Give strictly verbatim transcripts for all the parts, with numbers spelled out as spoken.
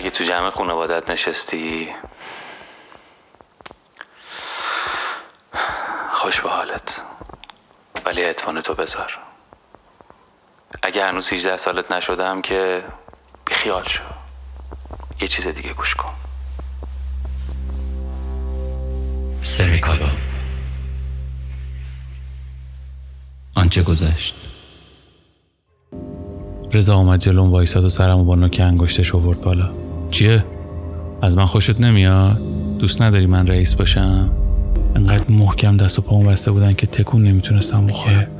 اگه تو جمع خانوادت نشستی خوش به حالت، ولی اعتوان تو بذار. اگه هنوز هجده سالت نشدم که بیخیال شو، یه چیز دیگه گوش کن. سرکارو آنچه گذشت. رضا اومد جلوم وایساد و سرمو با نوک انگشتش آورد بالا. چیه؟ از من خوشت نمیاد؟ دوست نداری من رئیس باشم؟ انقدر محکم دست و پامو بسته بودن که تکون نمیتونستم بخوره.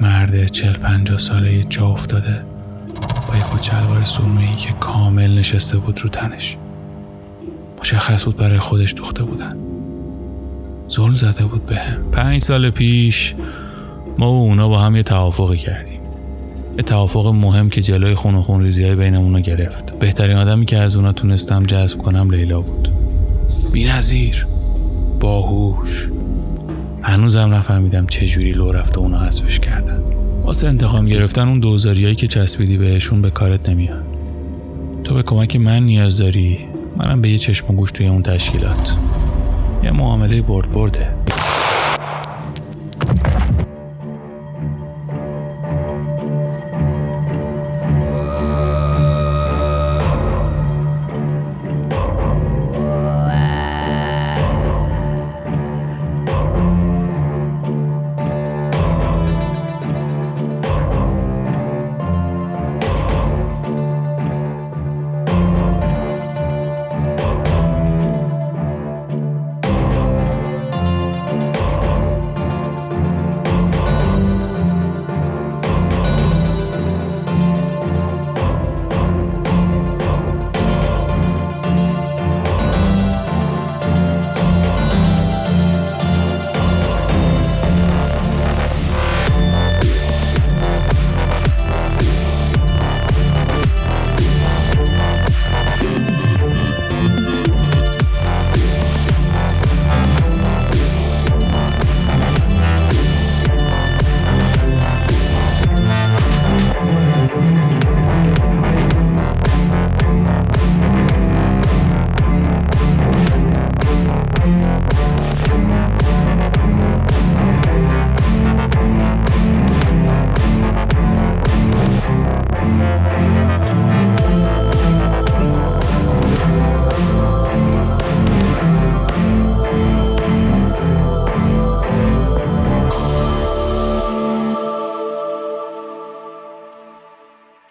مرد چهل پنجاه ساله جا افتاده با یک چلوار سرمه‌ای که کامل نشسته بود رو تنش. مشخص بود برای خودش دوخته بودن. زل زده بود بهم. پنج سال پیش ما و اونا با هم یه توافقی کردیم. یه توافق مهم که جلوی خون و خون ریزی‌های بینمون رو گرفت. بهترین آدمی که از اونا تونستم جذب کنم لیلا بود. بی‌نظیر، باهوش. هنوزم نفهمیدم چه جوری لو رفت و اونا حذفش کردن. واسه انتقام گرفتن اون دوزاریایی که چسبیدی بهشون به کارت نمیاد. تو به کمک من نیاز داری. منم به یه چشم و گوش توی اون تشکیلات. یه معامله برد برده.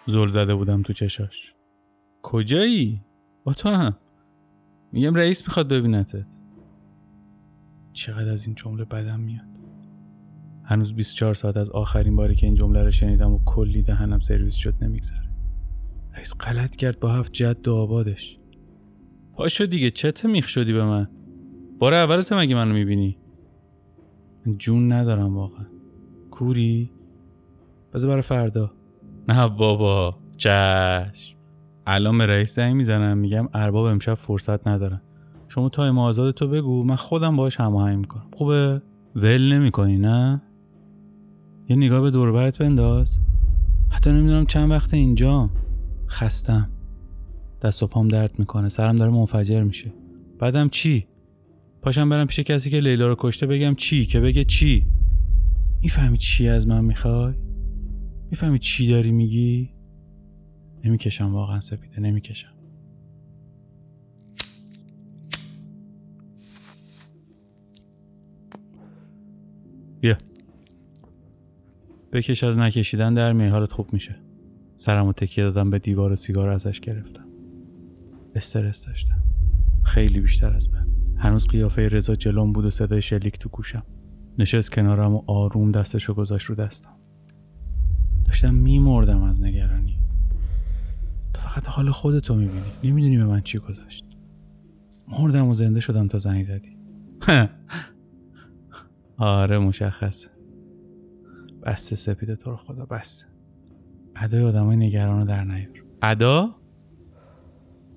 زل زده بودم تو چشاش. کجایی؟ با تو هم. میگم رئیس میخواد ببینتت. چقدر از این جمله بدم میاد. هنوز بیست و چهار ساعت از آخرین باری که این جمله رو شنیدم و کلی دهنم سرویس شد نمیگذره. رئیس غلط کرد با هفت جد و آبادش. پاشو دیگه، چته میخ شدی به من؟ بار اولت مگه منو میبینی؟ جون ندارم واقعا. کوری؟ بذار برای فردا. نه بابا، چشم. الان به رئیس زنگ میزنم میگم ارباب امشب فرصت ندارن، شما تایم آزاد تو بگو من خودم باهاش هماهنگ میکنم. خوبه؟ ول نمیکنی نه؟ یه نگاه به دور و برت بنداز. حتی نمیدونم چند وقت اینجا خستم، دست و پام درد میکنه، سرم داره منفجر میشه. بعدم چی؟ پاشم برم پیش کسی که لیلا رو کشته بگم چی که بگه چی؟ میفهمی چی از من میخوای؟ میفهمی چی داری میگی؟ نمیکشم واقعا سپیده، نمیکشم. بیا بکش، از نکشیدن در میای، حالت خوب میشه. سرمو تکیه دادم به دیوار و سیگار ازش گرفتم. استرس داشتم، خیلی بیشتر از من. هنوز قیافه رضا جلوم بود و صدای شلیک تو گوشم. نشست کنارم و آروم دستشو گذاشت رو دستم. داشتم میمردم از نگرانی. تو فقط حال خودتو میبینی، نمیدونی به من چی گذاشت. مردم و زنده شدم تا زنگ زدی. آره مشخصه. بس سپیده، تو رو خدا بس. ادای آدمای نگرانو در نیار. ادا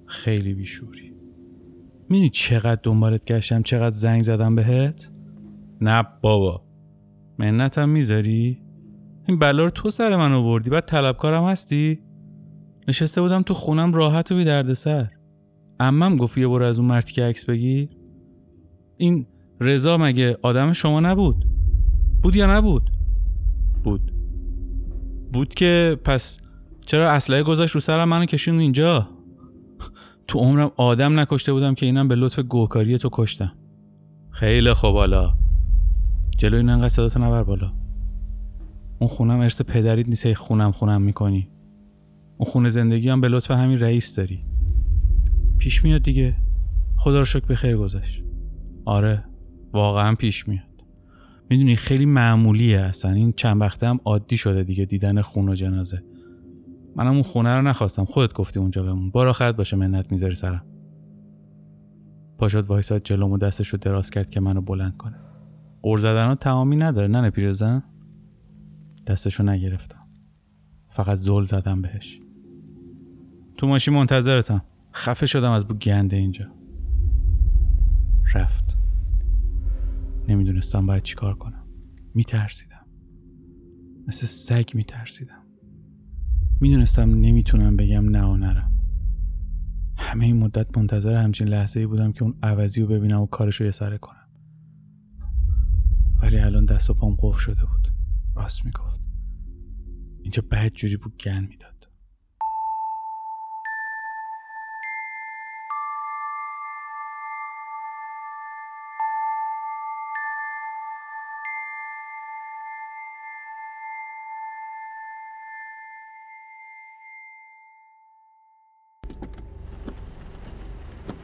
خیلی بیشوری. میدونی چقدر دنبالت گشتم، چقدر زنگ زدم بهت؟ نه بابا، منتم میذاری؟ این بلا رو تو سر من آوردی، بعد طلبکارم هستی؟ نشسته بودم تو خونم راحت و بی دردسر. عمم گفت یه برو از اون مرتی که عکس بگیر. این رضا مگه آدم شما نبود؟ بود یا نبود؟ بود. بود که پس چرا اسلحه گذاشت رو سرم منو کشون اینجا؟ تو عمرم آدم نکشته بودم که اینم به لطف گوهکاری تو کشتم. خیلی خوب، حالا جلوی ننقد صداتو نبر بالا. اون خونم ارث پدریت نیست، هی خونم خونم میکنی. اون خون زندگی هم به لطف همین رئیس داری. پیش میاد دیگه. خدا رو شکر به خیر گذشت. آره واقعا پیش میاد. میدونی خیلی معمولیه اصلا، این چند وقته هم عادی شده دیگه دیدن خون و جنازه. منم اون خونه رو نخواستم، خودت گفتی اونجا بمون. بار آخرت باشه منت میذاری سرم. پاشد وایساد جلومو، دستشو دراز کرد که منو بلند کنه. غر زدنا تمامی نداره ننه پیرزن. دستشو نگرفتم، فقط زل زدم بهش. تو ماشین منتظرتم. خفه شدم از بو گنده اینجا. رفت. نمیدونستم باید چی کار کنم. میترسیدم، مثل سگ میترسیدم. میدونستم نمیتونم بگم نه و نرم. همه این مدت منتظر همچین لحظه‌ای بودم که اون عوضی رو ببینم و کارشو یه سره کنم. ولی الان دست و پام قفل شده بود. راست میگفت، اینجا بد جوری بود گن میداد.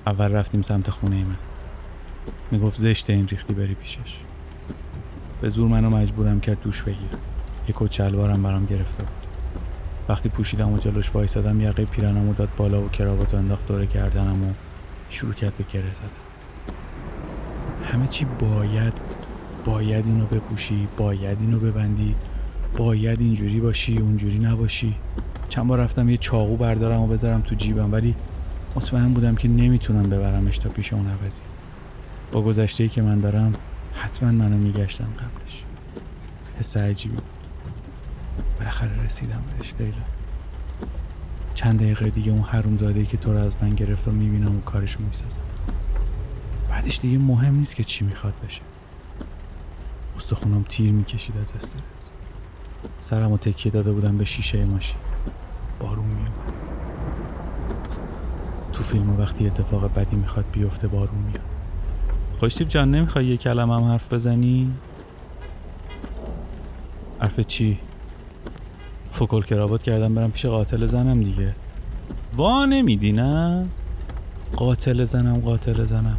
اول رفتیم سمت خونه من. میگفت زشته این ریختی بری پیشش. به زور منو مجبورم کرد دوش بگیرم. یک کت شلوارم برام گرفته بود. وقتی پوشیدم و جلوش وایسادم، یقه پیرنمو داد بالا و کراواتو انداخت دور گردنم و شروع کرد به گره زدن. همه چی باید بود. باید اینو بپوشی، باید اینو ببندی، باید اینجوری باشی، اونجوری نباشی. چند بار رفتم یه چاقو بردارم و بذارم تو جیبم، ولی مطمئن بودم که نمیتونم ببرمش تا پیش اون عوضی. با گذشته‌ای که من دارم حتما منو میگشتم قبلش. حس عجیبی بود. بالاخره رسیدم بهش. لیلا چند دقیقه دیگه اون حرومزاده‌ای که تو رو از من گرفت و میبینم و کارشو میسازم. بعدش دیگه مهم نیست که چی میخواد بشه. استخونم تیر میکشید از استرس. سرمو تکیه داده بودم به شیشه ماشین. بارون میومد. تو فیلم وقتی اتفاق بدی میخواد بیفته بارون میاد. خوشتیب جان، نمیخوای یه کلمه هم حرف بزنی؟ حرف چی؟ فکل کراوات کردم برم پیش قاتل زنم دیگه. وا نمیدی نه؟ قاتل زنم قاتل زنم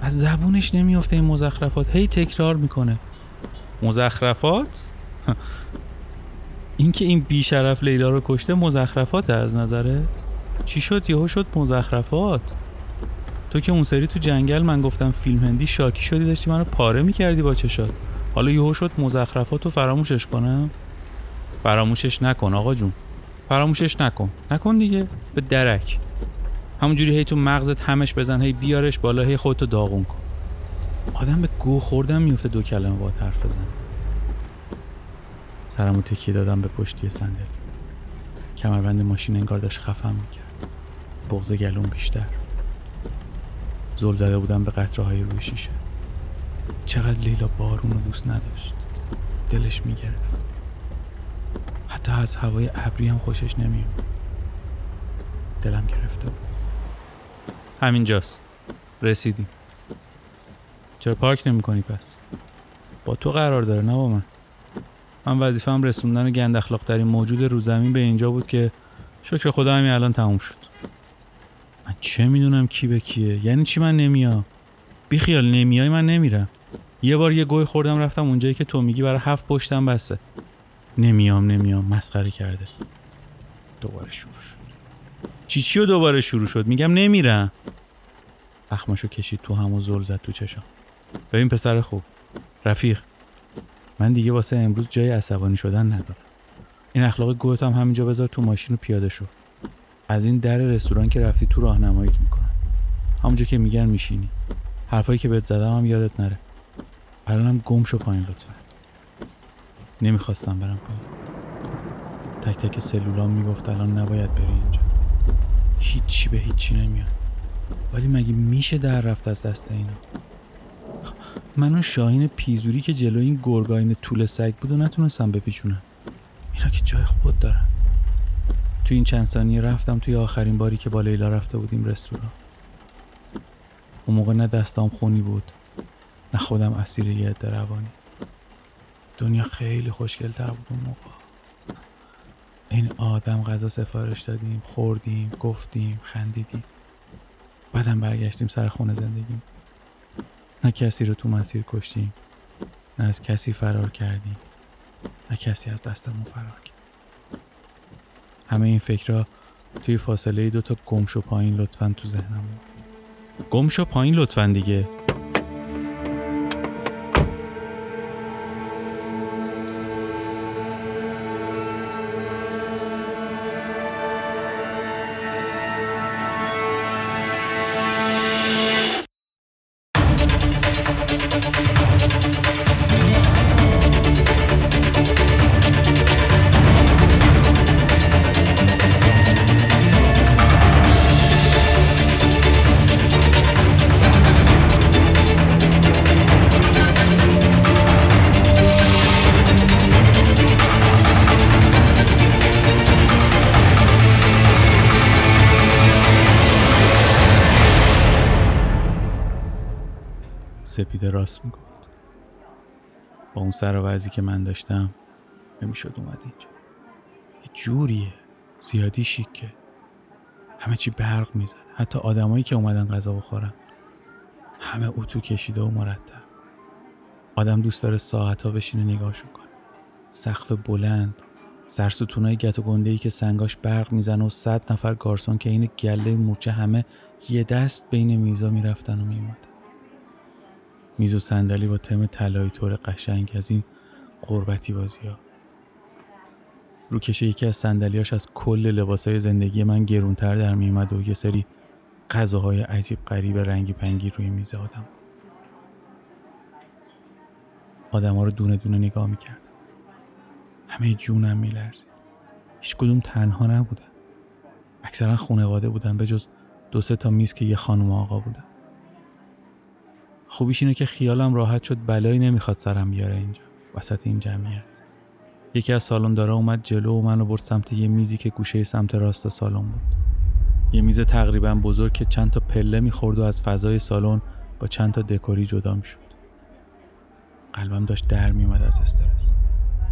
از زبونش نمیفته این مزخرفات. هی تکرار میکنه مزخرفات؟ این که این بیشرف لیلا رو کشته مزخرفاته از نظرت؟ چی شد یهو شد مزخرفات؟ تو که اون سری تو جنگل من گفتم فیلم هندی شاکی شدی، داشتی منو پاره میکردی با چشات. حالا یهو شد مزخرفات و فراموشش کنم؟ فراموشش نکن آقا جون، فراموشش نکن. نکن دیگه، به درک. همونجوری هی تو مغزت همش بزن، هی بیارش بالا، هی خودتو داغون کن. آدم به گو خوردن میفته دو کلمه با حرف بزن. سرمو تکیه دادم به پشتی صندلی. کمربند ماشین انگار داشت خفم میکرد. بغض گلوم بیشتر. زل زده بودم به قطره های روی شیشه. چقدر لیلا بارون رو دوست نداشت. دلش میگرفت. حتی از هوای ابری هم خوشش نمیومد. دلم گرفته بود. همینجاست. رسیدیم. چرا پارک نمیکنی پس؟ با تو قرار داره نه با من. من وظیفه‌ام رسوندن و گند اخلاق‌ترین موجود رو زمین به اینجا بود که شکر خدا همین الان تموم شد. من چه میدونم کی به کیه؟ یعنی چی من نمیام؟ بی خیال، نمیای من نمیرم. یه بار یه گوی خوردم رفتم اونجایی که تو میگی، برای هفت پشتم بسه. نمیام نمیام مسخره کرده. دوباره شروع شد. چی چی و دوباره شروع شد؟ میگم نمیرم. اخماشو کشید تو هم و زل زد تو چشام. ببین پسر خوب، رفیق، من دیگه واسه امروز جای عصبانی شدن ندارم. این اخلاق گوهت هم همینجا بذار تو ماشین و پیاده شو. از این در رستوران که رفتی تو راهنماییت میکنم. همونجا که میگن میشینی. حرفایی که بهت زدم هم یادت نره. الانم گم شو پایین لطفا. نمیخواستم برم پایین. تک تک سلولام میگفت الان نباید بری اینجا. هیچی به هیچی نمیاد. ولی مگه میشه در رفت از دست اینا؟ من اون شاهین پیزوری که جلوی این گرگاین طول سگ بود و نتونستم بپیچونم. اینا که جای خود دارن. تو این چند ثانیه رفتم توی آخرین باری که با لیلا رفته بودیم رستوران. اون موقع نه دستام خونی بود نه خودم اسیر یه عده روانی. دنیا خیلی خوشگل‌تر بود اون موقع. این آدم غذا سفارش دادیم، خوردیم، گفتیم، خندیدیم. بعدم برگشتیم سر خونه زندگیم. نه کسی رو تو مسیر کشتیم، نه از کسی فرار کردیم، نه کسی از دستمون فرار کرد. همه این فکرها توی فاصله دو تا گمشو پایین لطفاً تو ذهنم بود. گمشو پایین لطفاً دیگه. سپیده راست میگفت. با اون سر و وضعی که من داشتم نمیشد اومد اینجا. یه جوریه زیادی شیکه، همه چی برق میزد، حتی آدمایی که اومدن غذا بخورن همه اتو کشیده و مرتب. آدم دوست داره ساعت‌ها بشینه نگاهشون کنه. سقف بلند، سرستونای گت و گنده‌ای که سنگاش برق میزنه و صد نفر گارسون که این گله مورچه همه یه دست بین میزا میرفتن و میومدن. میز و صندلی با تم طلایی طور قشنگ از این قربتی بازی‌ها. روکش یکی از صندلی‌هاش از کل لباسای زندگی من گرونتر در میومد و یه سری غذاهای عجیب غریب رنگی پنگی روی میز آدم. آدم‌ها رو دونه دونه نگاه می‌کردم. همه جونم می‌لرزید. هیچ کدوم تنها نبودن. اکثرا خانواده بودن به جز دو سه تا میز که یه خانم و آقا بودن. خوبیش اینه که خیالم راحت شد بلایی نمیخواد سرم بیاره اینجا وسط این جمعیت. یکی از سالوندارا اومد جلو و منو برد سمت یه میزی که گوشه سمت راست سالن بود. یه میز تقریبا بزرگ که چند تا پله میخورد و از فضای سالن با چند تا دکوری جدا میشد. قلبم داشت در میومد از استرس.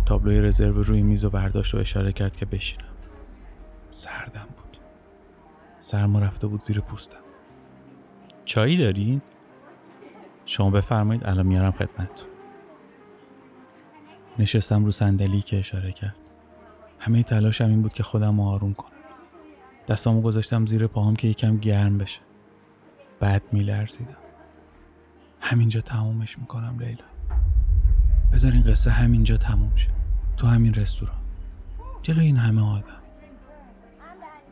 تابلوی رزرو روی میزو برداشت و اشاره کرد که بشینم. سردم بود. سرم رفته بود زیر پوستم. چایی دارین؟ شما بفرمایید الان میارم خدمتتون. نشستم رو صندلی که اشاره کرد. همه تلاشم این بود که خودم رو آروم کنم. دستامو گذاشتم زیر پاهام که یکم گرم بشه. بعد میلرزیدم. همینجا تمومش میکنم لیلا. بذار این قصه همینجا تموم شه. تو همین رستوران. جلوی این همه آدم.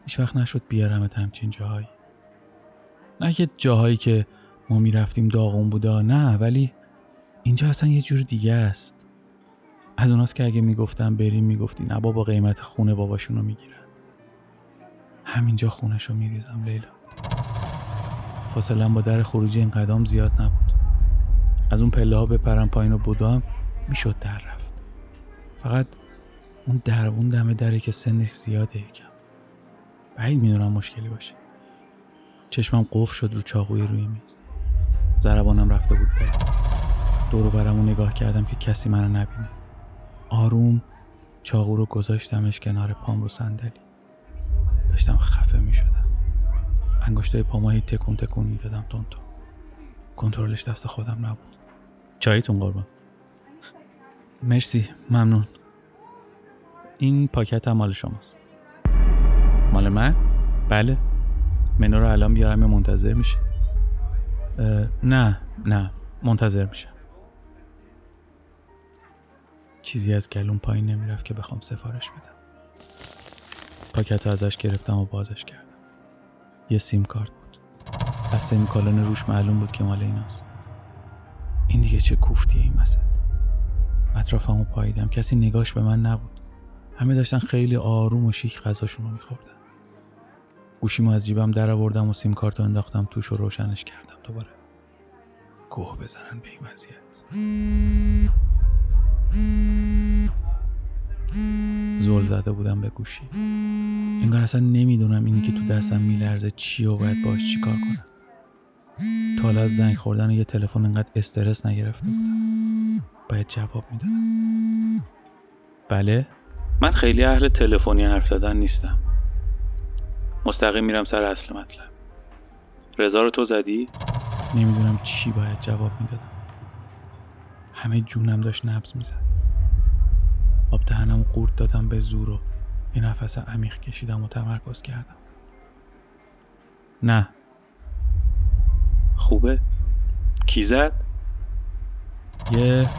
هیچ وقت نشد بیارمت همچین جاهایی. نه که جاهایی که ما می رفتیم داغون بودا، نه، ولی اینجا اصلا یه جور دیگه است. از اوناست که اگه می گفتم بریم می گفتی نه بابا، قیمت خونه باباشونو می گیرن. همینجا خونشو می ریزم لیلا. فاصله با در خروجی این قدم زیاد نبود. از اون پله ها بپرم پایین و بودام می شد در رفت. فقط اون دربون دم دره که سنش زیاده یکم. بعید می دونم مشکلی باشه. چشمم قفل شد رو چاقوی روی میز. ضربانم رفته بود بالا. دور و برمو نگاه کردم که کسی منو نبینه. آروم چاقو رو گذاشتمش کنار پام رو صندلی. داشتم خفه می شدم. انگشتای پامو تکون تکون می دادم تون تون. کنترلش دست خودم نبود. چایتون قربان. مرسی، ممنون. این پاکت هم مال شماست. مال من؟ بله. منو رو الان بیارم یا منتظر میشه؟ نه نه منتظر میشم. چیزی از گلوم پایین نمیرفت که بخوام سفارش بدم. پاکت رو ازش گرفتم و بازش کردم. یه سیم کارت بود. از سیم کالون روش معلوم بود که مال ایناست. این دیگه چه کوفتیه این وسط. اطرافمو پاییدم. کسی نگاش به من نبود. همه داشتن خیلی آروم و شیک غذاشون رو میخوردن. گوشیمو از جیبم در آوردم و سیم کارتو انداختم توش و روشنش کردم دوباره. گوه بزنن به این وضعیت. زل زده بودم به گوشی. انگار اصلا نمیدونم اینی که تو دستم میلرزه چی و باید باش چی کار کنم. تا حالا از زنگ خوردن یه تلفن انقدر استرس نگرفته بودم. باید جواب میدادم. بله؟ من خیلی اهل تلفنی حرف زدن نیستم. مستقیم میرم سر اصل مطلب. رضا رو تو زدی؟ نمیدونم چی باید جواب میدادم. همه جونم داشت نبض میزد. آب دهنم قورت دادم به زور و یه نفس عمیق کشیدم و تمرکز کردم. نه. خوبه؟ کی زد؟ یه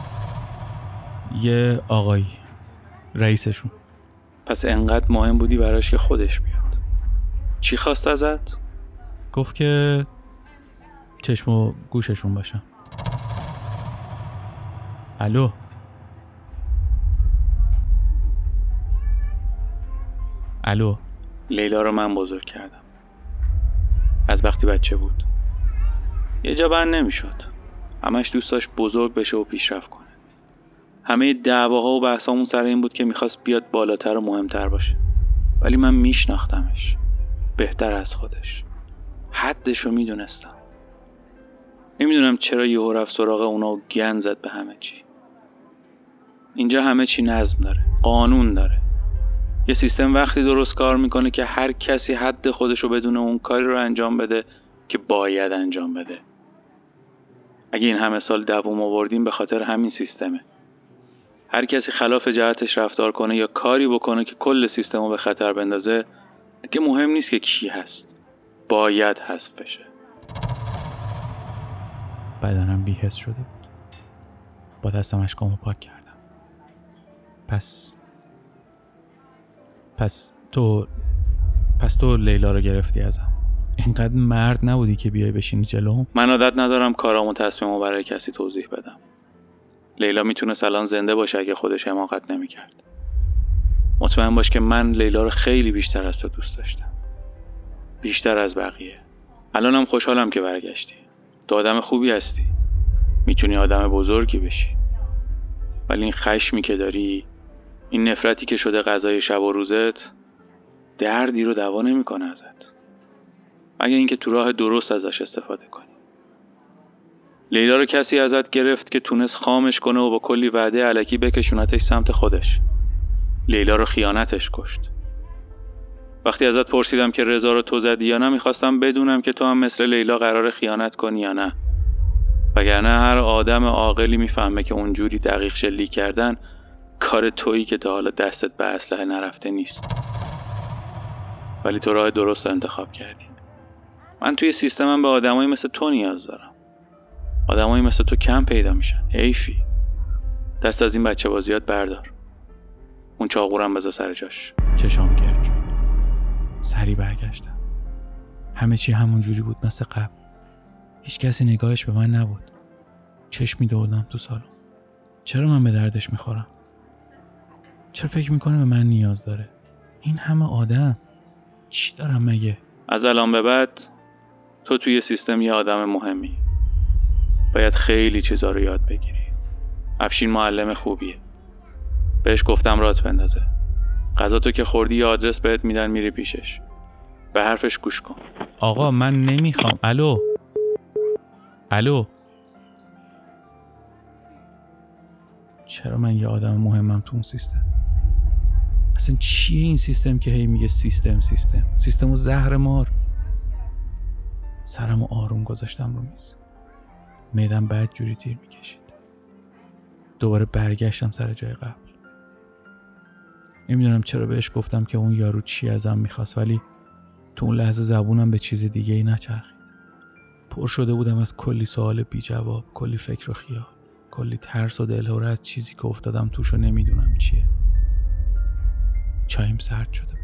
یه آقایی، رئیسشون. پس انقدر مهم بودی براش که خودش بیاد. چی خواست ازت؟ گفت که چشم و گوششون باشم. الو. الو. لیلا رو من بزرگ کردم. از وقتی بچه بود. یه جا بند نمیشد. همش دوست داشت بزرگ بشه و پیشرفت کنه. همه دعواها و بحثامون سر این بود که میخواست بیاد بالاتر و مهمتر باشه. ولی من میشناختمش. بهتر از خودش. حدشو میدونستم. نمیدونم چرا یهو رفت سراغ اونا و گند زد به همه چی. اینجا همه چی نظم داره، قانون داره. یه سیستم وقتی درست کار میکنه که هر کسی حد خودش رو بدونه اون کاری رو انجام بده که باید انجام بده. اگه این همه سال دوام آوردیم به خاطر همین سیستمه. هر کسی خلاف جهتش رفتار کنه یا کاری بکنه که کل سیستم رو به خطر بندازه، دیگه مهم نیست که کی هست. باید حذف بشه. بدنم بی‌حس شده بود. با دستم اشکامو پاک کردم. پس پس تو پس تو لیلا رو گرفتی ازم. اینقدر مرد نبودی که بیای بشینی جلوم. من عادت ندارم کارامو تصمیمو برای کسی توضیح بدم. لیلا میتونه الان زنده باشه اگه خودش حماقت نمیکرد. مطمئن باش که من لیلا رو خیلی بیشتر از تو دوست داشتم. بیشتر از بقیه. الانم خوشحالم که برگشتی. تو آدم خوبی هستی. میتونی آدم بزرگی بشی. ولی این خشمی که داری، این نفرتی که شده غذای شب و روزت، دردی رو دوا نمیکنه ازت. مگر اینکه تو راه درست ازش استفاده کنی. لیلا رو کسی ازت گرفت که تونست خامش کنه و با کلی وعده الکی بکشونتش سمت خودش. لیلا رو خیانتش کشت. وقتی ازت پرسیدم که رضا رو تو زدی یا نه، میخواستم بدونم که تو هم مثل لیلا قرار خیانت کنی یا نه. وگرنه هر آدم عاقلی میفهمه که اونجوری دقیق شلیک کردن کار تویی که تا حالا دستت به اسلحه نرفته نیست. ولی تو راه درست انتخاب کردی. من توی سیستمم به آدمایی مثل تو نیاز دارم. آدمایی مثل تو کم پیدا میشن. حیفی. دست از این بچه بازیات بردار. اون چاقورم بذار سر جاش. چشام گرد شد. سری برگشتم. همه چی همون جوری بود مثل قبل. هیچ کسی نگاهش به من نبود. چشمی دویدم تو سالن. چرا من به دردش میخورم؟ چرا فکر میکنه به من نیاز داره؟ این همه آدم چی دارم مگه؟ از الان به بعد تو توی سیستم یه آدم مهمی. باید خیلی چیزا رو یاد بگیری. افشین معلم خوبیه. بهش گفتم رات بندازه. غذا تو که خوردی یه آدرس بهت میدن، میری پیشش. به حرفش گوش کن. آقا من نمیخوام. الو. الو. چرا من یه آدم مهمم تو اون سیستم؟ اصلا چیه این سیستم که هی میگه سیستم سیستم سیستم و زهر مار؟ سرمو آروم گذاشتم رو میز. میدم بعد جوری تیر میکشید. دوباره برگشتم سر جای قبل. نمیدونم چرا بهش گفتم که اون یارو چی ازم میخواست، ولی تو اون لحظه زبونم به چیز دیگه ای نچرخید. پر شده بودم از کلی سوال بی جواب، کلی فکر و خیال، کلی ترس و دلهوره از چیزی که افتادم توش و نمیدونم چیه. چایم سرد شده بود.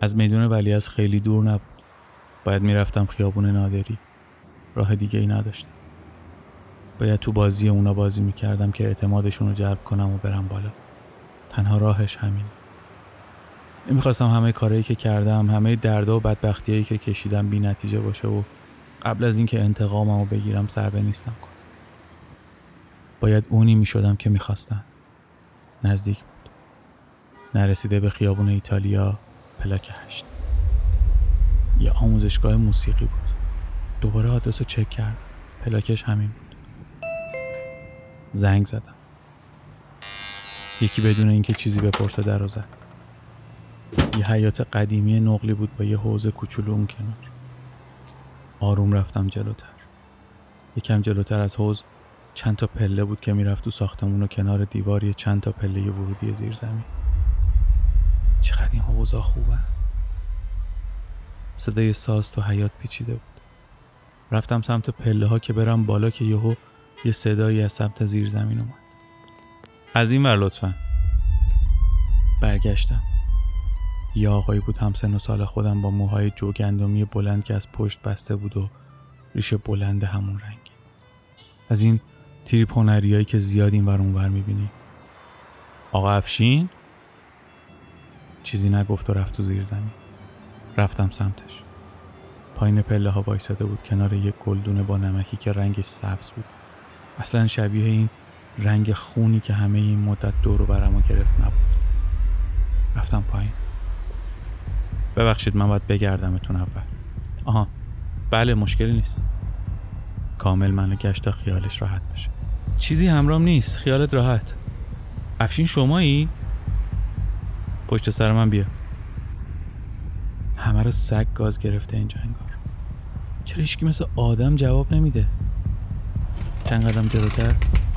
از میدون ولیعصر خیلی دور نبود. باید میرفتم خیابون نادری. راه دیگه ای نداشتم. باید تو بازی اونا بازی میکردم که اعتمادشون رو جلب کنم و برم بالا. تنها راهش همین. میخواستم همه کارهایی که کردم، همه دردا و بدبختیایی که کشیدم بی نتیجه باشه و قبل از اینکه انتقاممو بگیرم سر به نیستم کنم. باید اونی میشدم که میخواستن. نزدیک بود. نرسیده به خیابون ایتالیا، پلاک هشت. یه آموزشگاه موسیقی بود. دوباره آدرسو چک کردم. پلاکش همین بود. زنگ زدم. یکی بدون اینکه چیزی بپرسه درو زد. یه حیاط قدیمی نقلی بود با یه حوض کوچولو اون کنار. آروم رفتم جلوتر. یکم جلوتر از حوض چند تا پله بود که میرفت تو ساختمون و کنار دیواری چند تا پله ورودی زیر زمین. چقدر این حوضا خوبه. صدای ساز تو حیاط پیچیده بود. رفتم سمت پله ها که برم بالا که یهو یه صدایی از سمت زیر زمین اومد. از این ور لطفاً. برگشتم. یه آقایی بود همسن و سال خودم با موهای جوگندمی بلند که از پشت بسته بود و ریشه بلند همون رنگ. از این تریپ هنریایی که زیاد این ور اون ور میبینی. آقا افشین؟ چیزی نگفت و رفت تو زیر زمین. رفتم سمتش. پایین پله ها وایساده بود کنار یک گلدونه با نمکی که رنگش سبز بود. اصلا شبیه این رنگ خونی که همه این مدت دور و برمو گرفت نبود. رفتم پایین. ببخشید من باید بگردمتون اول. آها بله مشکلی نیست. کامل منو گشت تا خیالش راحت بشه. چیزی همرام نیست، خیالت راحت. افشین شمایی؟ پشت سر من بیا. همه رو سگ گاز گرفته اینجا انگار. چرا هیچکی مثل آدم جواب نمیده؟ چند قدم جلوتر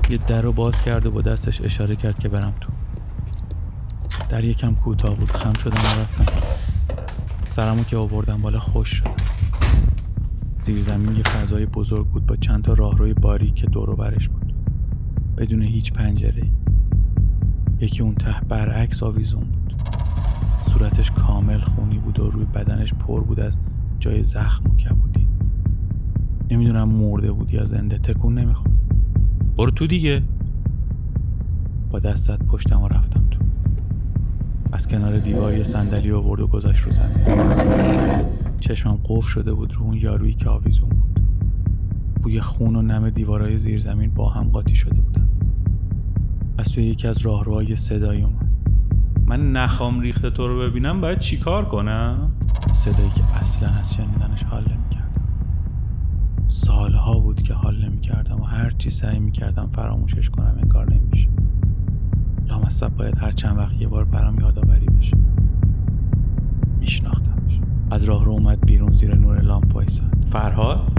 یه در رو باز کرد و با دستش اشاره کرد که برم تو. در یکم کوتاه بود. خم شدم و رفتم تو. سرمو که آوردم بالا خوش شدم. زیر زمین یه فضای بزرگ بود با چند تا راهروی باریک که دور و برش بود. بدون هیچ پنجره‌ای. یکی اون ته برعکس آویزون بود. صورتش کامل خونی بود و روی بدنش پر بود از جای زخم و کبودی. نمیدونم مرده بود یا زنده، تکون نمیخورد. برو تو دیگه. با دستت پشتم و رفتم تو. از کنار دیوار یه صندلی آورد و گذاشت رو زمین. چشمم قفل شده بود رو اون یارویی که آویزون بود. بوی خون و نم دیوارهای زیرزمین با هم قاطی شده بودن. از توی یکی از راهروهای صدایی اومد. من نخوام ریخته تو رو ببینم، باید چیکار کنم؟ صدایی که اصلا از شنیدنش حال نمی‌کردم. سالها بود که حال نمی‌کردم و هر چی سعی می‌کردم فراموشش کنم انگار نمیشه. لامصب باید هر چند وقت یه بار برام یادآوری بشه. میشناختمش. از راه رو اومد بیرون زیر نور لامپ وایساد. فرهاد؟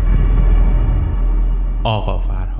آقا فرهاد.